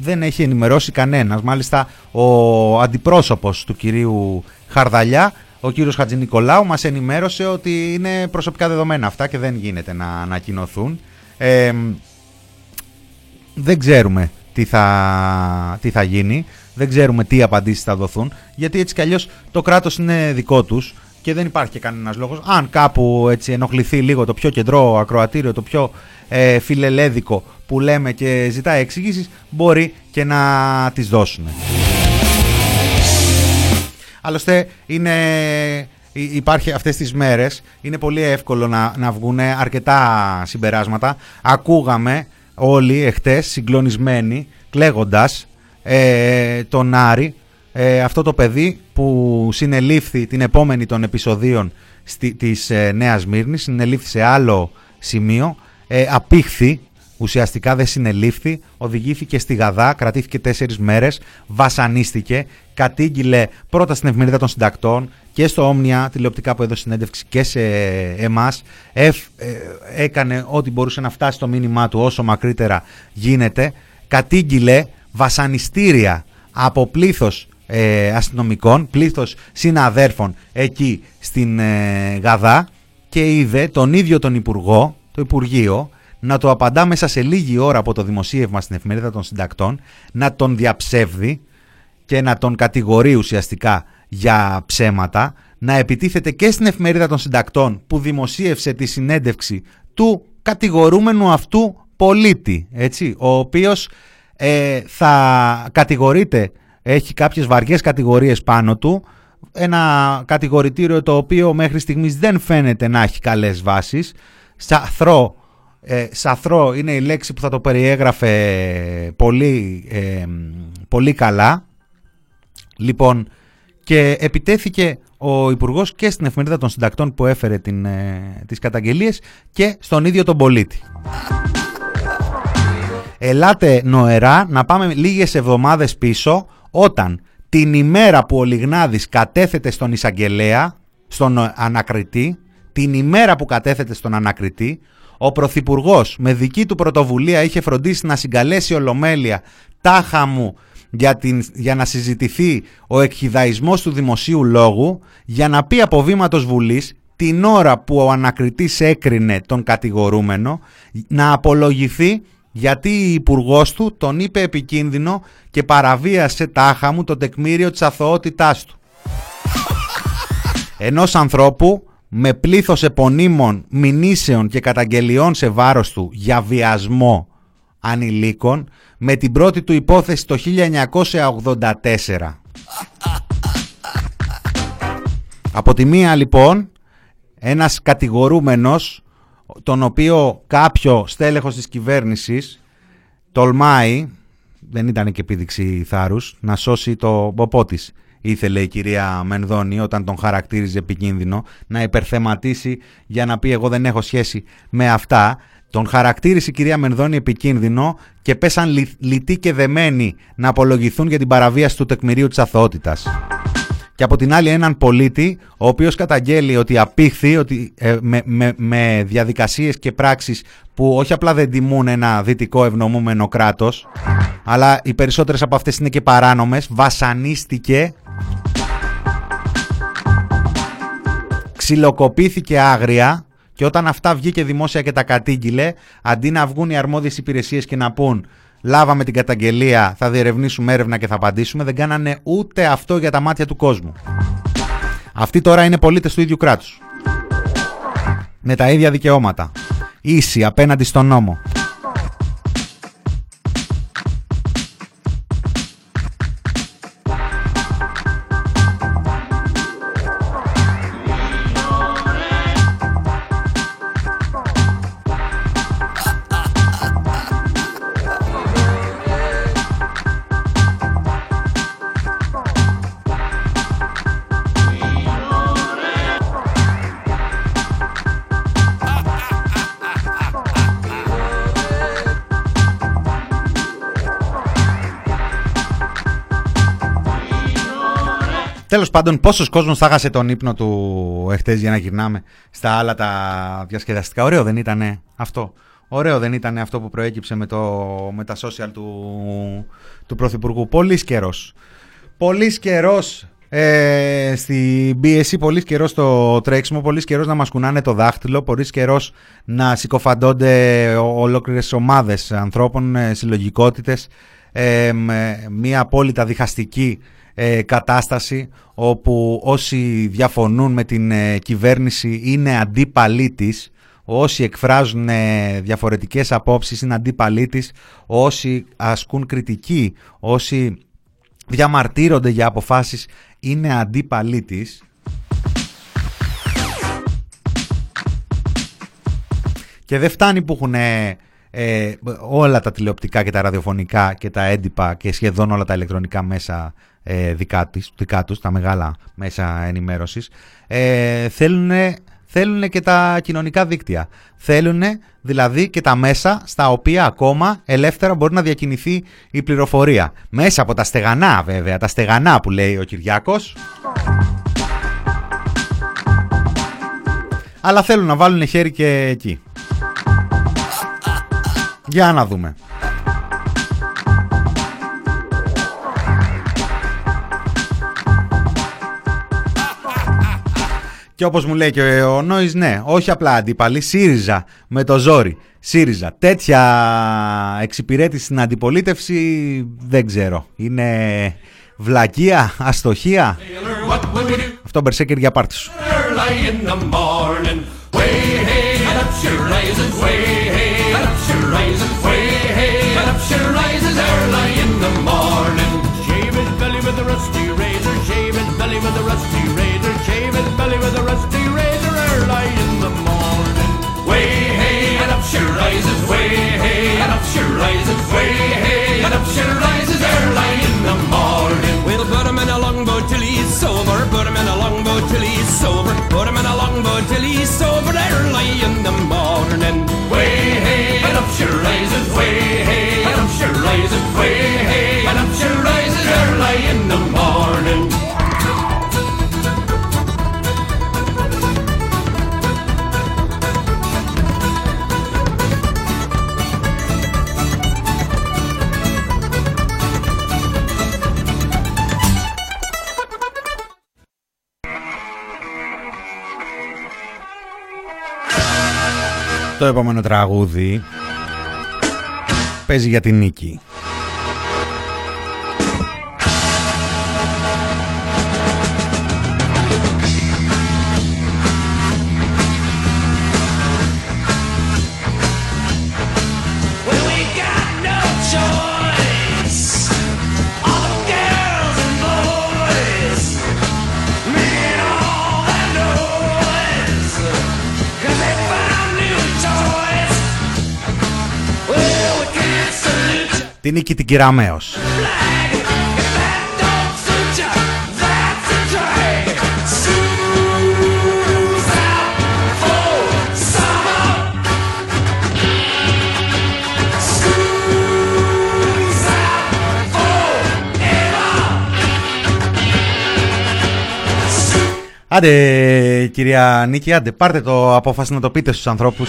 Δεν έχει ενημερώσει κανένας. Μάλιστα ο αντιπρόσωπος του κυρίου Χαρδαλιά, ο κύριος Χατζηνικολάου, μας ενημέρωσε ότι είναι προσωπικά δεδομένα αυτά και δεν γίνεται να ανακοινωθούν. Δεν ξέρουμε τι θα γίνει, δεν ξέρουμε τι απαντήσεις θα δοθούν, γιατί έτσι κι αλλιώς το κράτος είναι δικό τους και δεν υπάρχει και κανένας λόγος. Αν κάπου έτσι ενοχληθεί λίγο το πιο κεντρό ακροατήριο, το πιο φιλελέδικο που λέμε και ζητάει εξηγήσεις, μπορεί και να τις δώσουν. Άλλωστε υπάρχει αυτές τις μέρες, είναι πολύ εύκολο να βγουν αρκετά συμπεράσματα. Ακούγαμε όλοι εχτες συγκλονισμένοι, κλαίγοντας τον Άρη, αυτό το παιδί που συνελήφθη την επόμενη των επεισοδίων της Νέας Μύρνης, συνελήφθη σε άλλο σημείο, απήχθη. Ουσιαστικά δεν συνελήφθη, οδηγήθηκε στη Γαδά, κρατήθηκε 4 μέρες, βασανίστηκε, κατήγγειλε πρώτα στην Εφημερίδα των Συντακτών και στο Όμνια τηλεοπτικά που έδωσε συνέντευξη και σε εμάς, έκανε ό,τι μπορούσε να φτάσει το μήνυμά του όσο μακρύτερα γίνεται, κατήγγειλε βασανιστήρια από πλήθος αστυνομικών, πλήθος συναδέρφων εκεί στην Γαδά, και είδε τον ίδιο τον Υπουργό, το Υπουργείο, να το απαντά μέσα σε λίγη ώρα από το δημοσίευμα στην Εφημερίδα των Συντακτών, να τον διαψεύδει και να τον κατηγορεί ουσιαστικά για ψέματα, να επιτίθεται και στην Εφημερίδα των Συντακτών που δημοσίευσε τη συνέντευξη του κατηγορούμενου αυτού πολίτη, έτσι, ο οποίος θα κατηγορείται, έχει κάποιες βαριές κατηγορίες πάνω του, ένα κατηγορητήριο το οποίο μέχρι στιγμής δεν φαίνεται να έχει καλές βάσεις. Σαθρό είναι η λέξη που θα το περιέγραφε πολύ, πολύ καλά. Λοιπόν, και επιτέθηκε ο Υπουργός και στην Εφημερίδα των Συντακτών που έφερε τις καταγγελίες και στον ίδιο τον πολίτη. Ελάτε νοερά να πάμε λίγες εβδομάδες πίσω, όταν την ημέρα που ο Λιγνάδης κατέθεται στον εισαγγελέα, στον ανακριτή, την ημέρα που κατέθεται στον ανακριτή, ο Πρωθυπουργός με δική του πρωτοβουλία είχε φροντίσει να συγκαλέσει ολομέλεια τάχα μου για να συζητηθεί ο εκχυδαϊσμός του δημοσίου λόγου, για να πει από βήματος Βουλής, την ώρα που ο ανακριτής έκρινε τον κατηγορούμενο, να απολογηθεί γιατί η υπουργός του τον είπε επικίνδυνο και παραβίασε τάχα μου το τεκμήριο της αθωότητάς του. Ενός ανθρώπου με πλήθος επωνύμων, μηνύσεων και καταγγελιών σε βάρος του για βιασμό ανηλίκων, με την πρώτη του υπόθεση το 1984. Από τη μία λοιπόν, ένας κατηγορούμενος, τον οποίο κάποιο στέλεχος της κυβέρνησης τολμάει, δεν ήταν και επίδειξη θάρρους, να σώσει το ποπό της. Ήθελε η κυρία Μενδώνη, όταν τον χαρακτήριζε επικίνδυνο, να υπερθεματίσει για να πει εγώ δεν έχω σχέση με αυτά. Τον χαρακτήρισε η κυρία Μενδώνη επικίνδυνο και πέσαν λυτοί και δεμένοι να απολογηθούν για την παραβίαση του τεκμηρίου της αθωότητας. Και από την άλλη έναν πολίτη, ο οποίος καταγγέλει ότι απήχθη, ότι με διαδικασίες και πράξεις που όχι απλά δεν τιμούν ένα δυτικό ευνομούμενο κράτος, αλλά οι περισσότερες από αυτές είναι και παράνομες, βασανίστηκε, ξυλοκοπήθηκε άγρια, και όταν αυτά βγήκε δημόσια και τα κατήγγειλε, αντί να βγουν οι αρμόδιες υπηρεσίες και να πούν λάβαμε την καταγγελία, θα διερευνήσουμε έρευνα και θα απαντήσουμε, δεν κάνανε ούτε αυτό για τα μάτια του κόσμου. Αυτοί τώρα είναι πολίτες του ίδιου κράτους, με τα ίδια δικαιώματα, ίσοι απέναντι στον νόμο. Τέλος πάντων, πόσος κόσμος θα χάσε τον ύπνο του εχθές για να γυρνάμε στα άλλα τα διασκεδαστικά. Ωραίο δεν ήταν αυτό. Ωραίο δεν ήταν αυτό που προέκυψε με τα social του Πρωθυπουργού. Πολύς καιρός. Πολύς καιρός στην πίεση, πολύς καιρός στο τρέξιμο, πολύς καιρός να μας κουνάνε το δάχτυλο, πολύς καιρός να συκοφαντώνται ολόκληρες ομάδες ανθρώπων, συλλογικότητες, μια απόλυτα διχαστική κατάσταση όπου όσοι διαφωνούν με την κυβέρνηση είναι αντίπαλοι της, όσοι εκφράζουν διαφορετικές απόψεις είναι αντίπαλοι της, όσοι ασκούν κριτική, όσοι διαμαρτύρονται για αποφάσεις είναι αντίπαλοι της. Και δεν φτάνει που έχουν όλα τα τηλεοπτικά και τα ραδιοφωνικά και τα έντυπα και σχεδόν όλα τα ηλεκτρονικά μέσα δικά τους, τα μεγάλα μέσα ενημέρωσης, θέλουν και τα κοινωνικά δίκτυα. Θέλουν δηλαδή και τα μέσα στα οποία ακόμα ελεύθερα μπορεί να διακινηθεί η πληροφορία. Μέσα από τα στεγανά βέβαια, τα στεγανά που λέει ο Κυριάκος. Αλλά θέλουν να βάλουν χέρι και εκεί. Για να δούμε. Και όπως μου λέει και ο Νόης, ναι, όχι απλά αντίπαλοι, ΣΥΡΙΖΑ με το ζόρι. ΣΥΡΙΖΑ. Τέτοια εξυπηρέτηση στην αντιπολίτευση δεν ξέρω. Είναι βλακεία, αστοχία. Αυτό μπερσέκερ για πάρτι σου. Το επόμενο τραγούδι παίζει για την νίκη. Την Νίκη την Κεραμέως. Άντε κυρία Νίκη, άντε πάρτε το απόφαση να το πείτε στους ανθρώπους.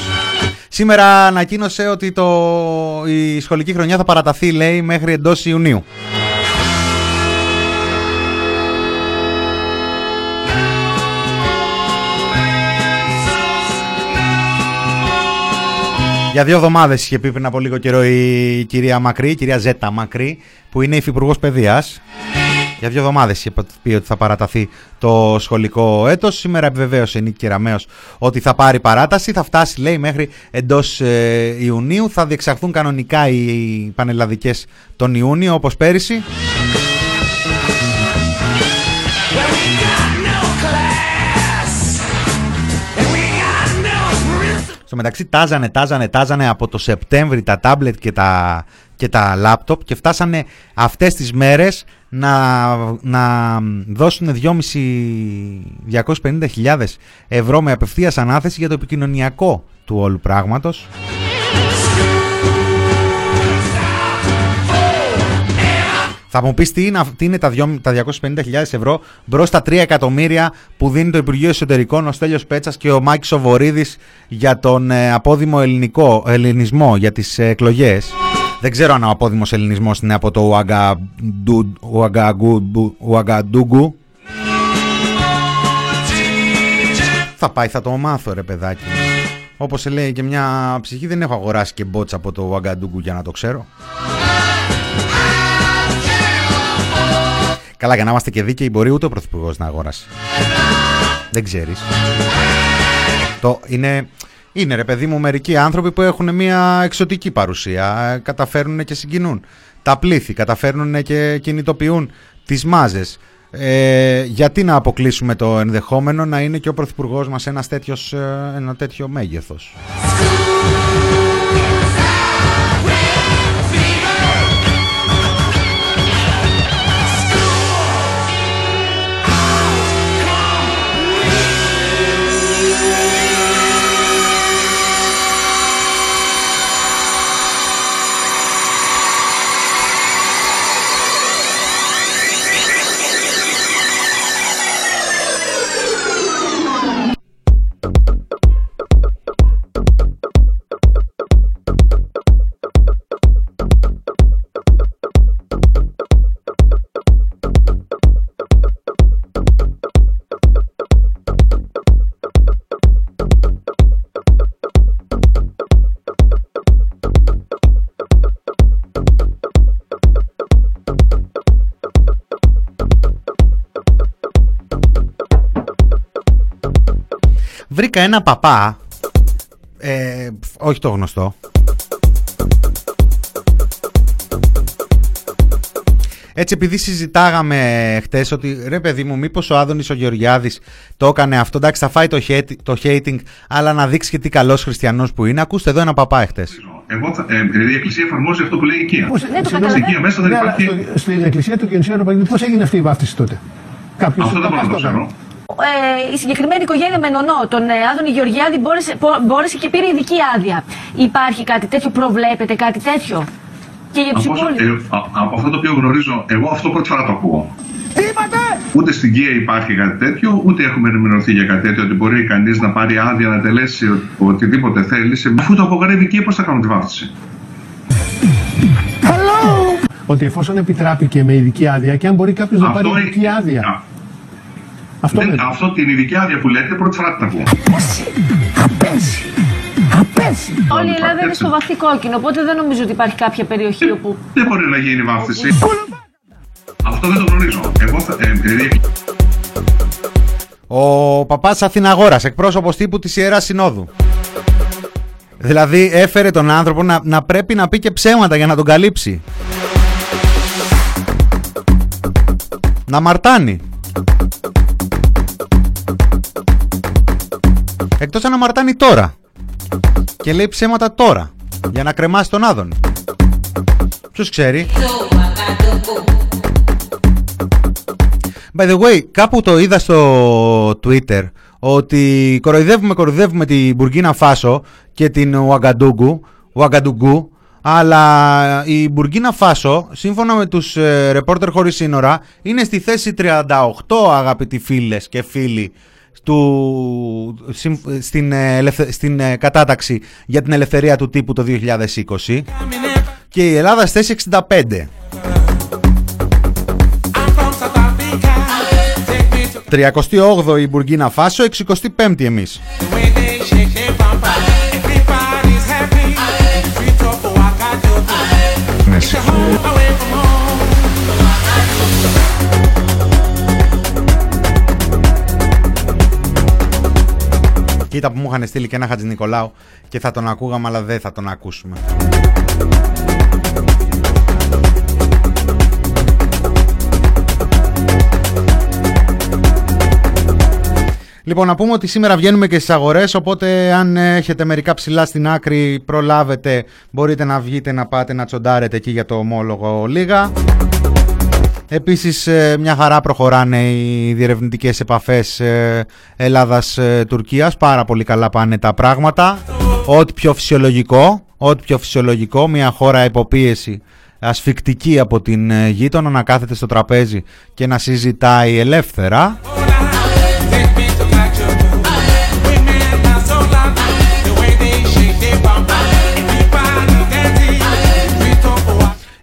Σήμερα ανακοίνωσε ότι η σχολική χρονιά θα παραταθεί, λέει, μέχρι εντός Ιουνίου. Για 2 εβδομάδες είχε πει πριν από λίγο καιρό η κυρία Μακρύ, η κυρία Ζέτα Μακρύ, που είναι υφυπουργός παιδείας. Για 2 εβδομάδες είχε πει ότι θα παραταθεί το σχολικό έτος. Σήμερα επιβεβαίωσε η Νίκη Κεραμέως ότι θα πάρει παράταση. Θα φτάσει, λέει, μέχρι εντός Ιουνίου. Θα διεξαχθούν κανονικά οι πανελλαδικές τον Ιούνιο, όπως πέρυσι. Στο μεταξύ τάζανε από το Σεπτέμβρη τα τάμπλετ και τα λάπτοπ και φτάσανε αυτές τις μέρες να δώσουν 250.000 ευρώ με απευθείας ανάθεση για το επικοινωνιακό του όλου πράγματος. Θα μου πεις τι είναι τα 250.000 ευρώ μπρος στα 3 εκατομμύρια που δίνει το Υπουργείο Εσωτερικών ο Στέλιος Πέτσας και ο Μάκης Βορίδης για τον απόδημο ελληνισμό για τις εκλογές. Δεν ξέρω αν ο απόδημος ελληνισμός είναι από το Ουαγκαντουγκού. Θα πάει, θα το μάθω ρε παιδάκι. Όπως λέει και μια ψυχή, δεν έχω αγοράσει και μπότσα από το Ουαγκαντουγκού για να το ξέρω. Καλά, για να είμαστε και δίκαιοι, μπορεί ούτε ο Πρωθυπουργός να αγοράσει. Δεν ξέρεις. Είναι ρε παιδί μου μερικοί άνθρωποι που έχουν μια εξωτική παρουσία. Καταφέρνουν και συγκινούν τα πλήθη, καταφέρνουν και κινητοποιούν τις μάζες. Γιατί να αποκλείσουμε το ενδεχόμενο να είναι και ο Πρωθυπουργός μας ένα τέτοιο μέγεθος. Βρήκα ένα παπά, όχι το γνωστό, έτσι επειδή συζητάγαμε χτες ότι ρε παιδί μου μήπως ο Άδωνης ο Γεωργιάδης το έκανε αυτό, εντάξει θα φάει το hating αλλά να δείξει και τι καλός χριστιανός που είναι. Ακούστε εδώ ένα παπά χτες. Η Εκκλησία εφαρμόζει αυτό που λέει η Οικία. Στην Οικία μέσα δεν υπάρχει. Στην Εκκλησία του Κενσέρου, πώς έγινε αυτή η βάφτιση τότε? Αυτό δεν μπορώ να το ξέρω. Η συγκεκριμένη οικογένεια Μενονό, τον Άδωνη Γεωργιάδη, μπόρεσε και πήρε ειδική άδεια. Υπάρχει κάτι τέτοιο, προβλέπετε κάτι τέτοιο? Και για από αυτό το οποίο γνωρίζω, εγώ αυτό πρώτη φορά το ακούω. Τι είπατε? Ούτε στην Κία υπάρχει κάτι τέτοιο, ούτε έχουμε ενημερωθεί για κάτι τέτοιο, ότι μπορεί κανείς να πάρει άδεια να τελέσει οτιδήποτε θέλει. Αφού το απογορεύει η Κία, πώς θα κάνουμε τη βάφτιση? Ότι εφόσον επιτράπηκε με ειδική άδεια και αν μπορεί κάποιος να πάρει ειδική άδεια. Αυτό την ειδική άδεια που λέτε πρώτη φορά την ακούω. Απέσει. Όλη η Ελλάδα είναι στο βαθύ κόκκινο, οπότε δεν νομίζω ότι υπάρχει κάποια περιοχή όπου... Δεν μπορεί να γίνει βάφτιση. Αυτό δεν το γνωρίζω. Εγώ θα... Ο παπάς Αθηναγόρας, εκπρόσωπος τύπου της Ιεράς Συνόδου. Δηλαδή έφερε τον άνθρωπο να πρέπει να πει και ψέματα για να τον καλύψει. Να μαρτάνει. Εκτός αν αμαρτάνει τώρα και λέει ψέματα τώρα για να κρεμάσει τον Άδωνη. Ποιος ξέρει? By the way, κάπου το είδα στο Twitter ότι κοροϊδεύουμε την Μπουρκίνα Φάσο και την Ουαγκαντουγκού, αλλά η Μπουρκίνα Φάσο σύμφωνα με τους ρεπόρτερ χωρίς σύνορα είναι στη θέση 38, αγαπητοί φίλες και φίλοι, στην κατάταξη για την ελευθερία του τύπου το 2020 και η Ελλάδα στη θέση 65. Yeah. 38η η Μπουρκίνα Φάσο, 65η εμείς. Κοίτα που μου είχαν στείλει και ένα Χατζη Νικολάου και θα τον ακούγαμε, αλλά δεν θα τον ακούσουμε. Λοιπόν, να πούμε ότι σήμερα βγαίνουμε και στις αγορές, οπότε αν έχετε μερικά ψηλά στην άκρη, προλάβετε, μπορείτε να βγείτε να πάτε να τσοντάρετε εκεί για το ομόλογο λίγα. Επίσης μια χαρά προχωράνε οι διερευνητικές επαφές Ελλάδας-Τουρκίας. Πάρα πολύ καλά πάνε τα πράγματα. Ό,τι πιο φυσιολογικό, μια χώρα υποπίεση ασφυκτική από την γείτονα να κάθεται στο τραπέζι και να συζητάει ελεύθερα.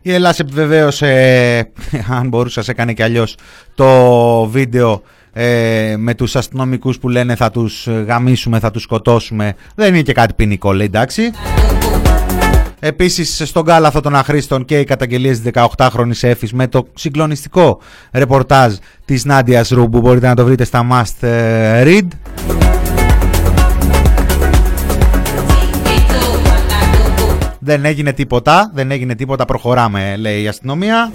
Η Ελλάς επιβεβαίωσε, αν μπορούσα σε έκανε και αλλιώς, το βίντεο με τους αστυνομικούς που λένε θα τους γαμίσουμε, θα τους σκοτώσουμε. Δεν είναι και κάτι ποινικό, λέει, εντάξει. Επίσης στον κάλαθο των αχρήστων και οι καταγγελίες της 18χρονης έφης με το συγκλονιστικό ρεπορτάζ της Νάντιας Ρουμπου. Μπορείτε να το βρείτε στα Must Read. Δεν έγινε τίποτα, προχωράμε, λέει η αστυνομία.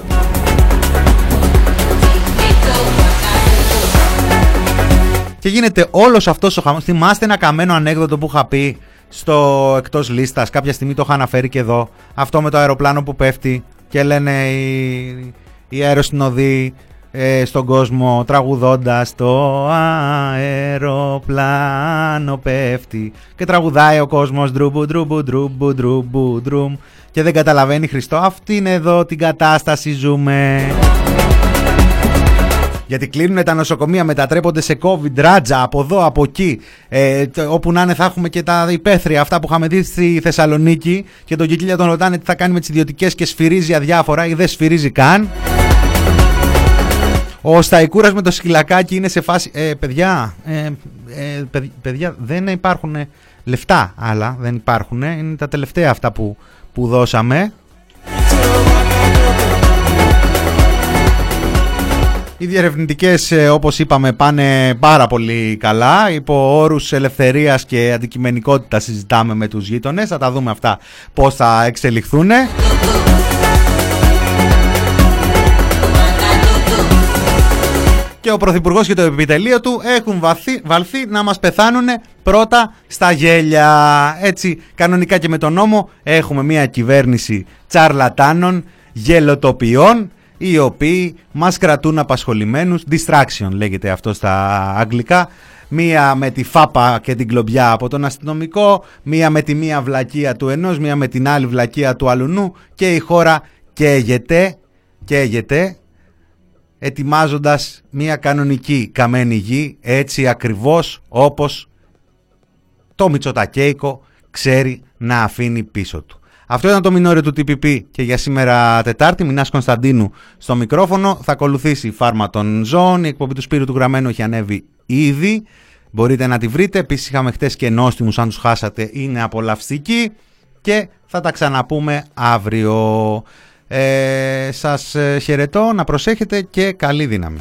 Και γίνεται όλος αυτός ο χαμός. Θυμάστε ένα καμένο ανέκδοτο που είχα πει στο εκτός λίστας, κάποια στιγμή το είχα αναφέρει και εδώ, αυτό με το αεροπλάνο που πέφτει και λένε οι αεροσυνοδοί στον κόσμο τραγουδώντας το αεροπλάνο πέφτει και τραγουδάει ο κόσμος ντρούμπου ντρούμπου ντρούμπου ντρούμπου ντρούμ και δεν καταλαβαίνει Χριστό, αυτή είναι εδώ την κατάσταση ζούμε. Γιατί κλείνουν τα νοσοκομεία, μετατρέπονται σε COVID, ράτζα, από εδώ, από εκεί. Όπου να είναι, θα έχουμε και τα υπαίθρια αυτά που είχαμε δει στη Θεσσαλονίκη. Και τον Κικίλια τον ρωτάνε τι θα κάνει με τις ιδιωτικές και σφυρίζει αδιάφορα ή δεν σφυρίζει καν. Ο Σταϊκούρας με το σκυλακάκι είναι σε φάση. Παιδιά, δεν υπάρχουν λεφτά άλλα. Δεν υπάρχουν. Είναι τα τελευταία αυτά που δώσαμε. Οι διερευνητικές, όπως είπαμε, πάνε πάρα πολύ καλά. Υπό όρους ελευθερίας και αντικειμενικότητας συζητάμε με τους γείτονες. Θα τα δούμε αυτά πώς θα εξελιχθούν. Και ο Πρωθυπουργός και το επιτελείο του έχουν βαλθεί να μας πεθάνουν πρώτα στα γέλια. Έτσι, κανονικά και με τον νόμο, έχουμε μια κυβέρνηση τσαρλατάνων, γελοτοποιών, οι οποίοι μας κρατούν απασχολημένους, distraction λέγεται αυτό στα αγγλικά, μία με τη φάπα και την κλωμπιά από τον αστυνομικό, μία με τη μία βλακεία του ενός, μία με την άλλη βλακεία του αλουνού και η χώρα καίγεται ετοιμάζοντας μία κανονική καμένη γη, έτσι ακριβώς όπως το Μητσοτακέικο ξέρει να αφήνει πίσω του. Αυτό ήταν το μινόριο του TPP και για σήμερα Τετάρτη. Μηνάς Κωνσταντίνου στο μικρόφωνο. Θα ακολουθήσει η Φάρμα των Ζώων. Η εκπομπή του Σπύρου του Γραμμένου έχει ανέβει ήδη. Μπορείτε να τη βρείτε. Επίσης είχαμε χτες και νόστιμους. Αν τους χάσατε είναι απολαυστικοί. Και θα τα ξαναπούμε αύριο. Σας χαιρετώ. Να προσέχετε και καλή δύναμη.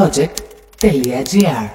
Project.gr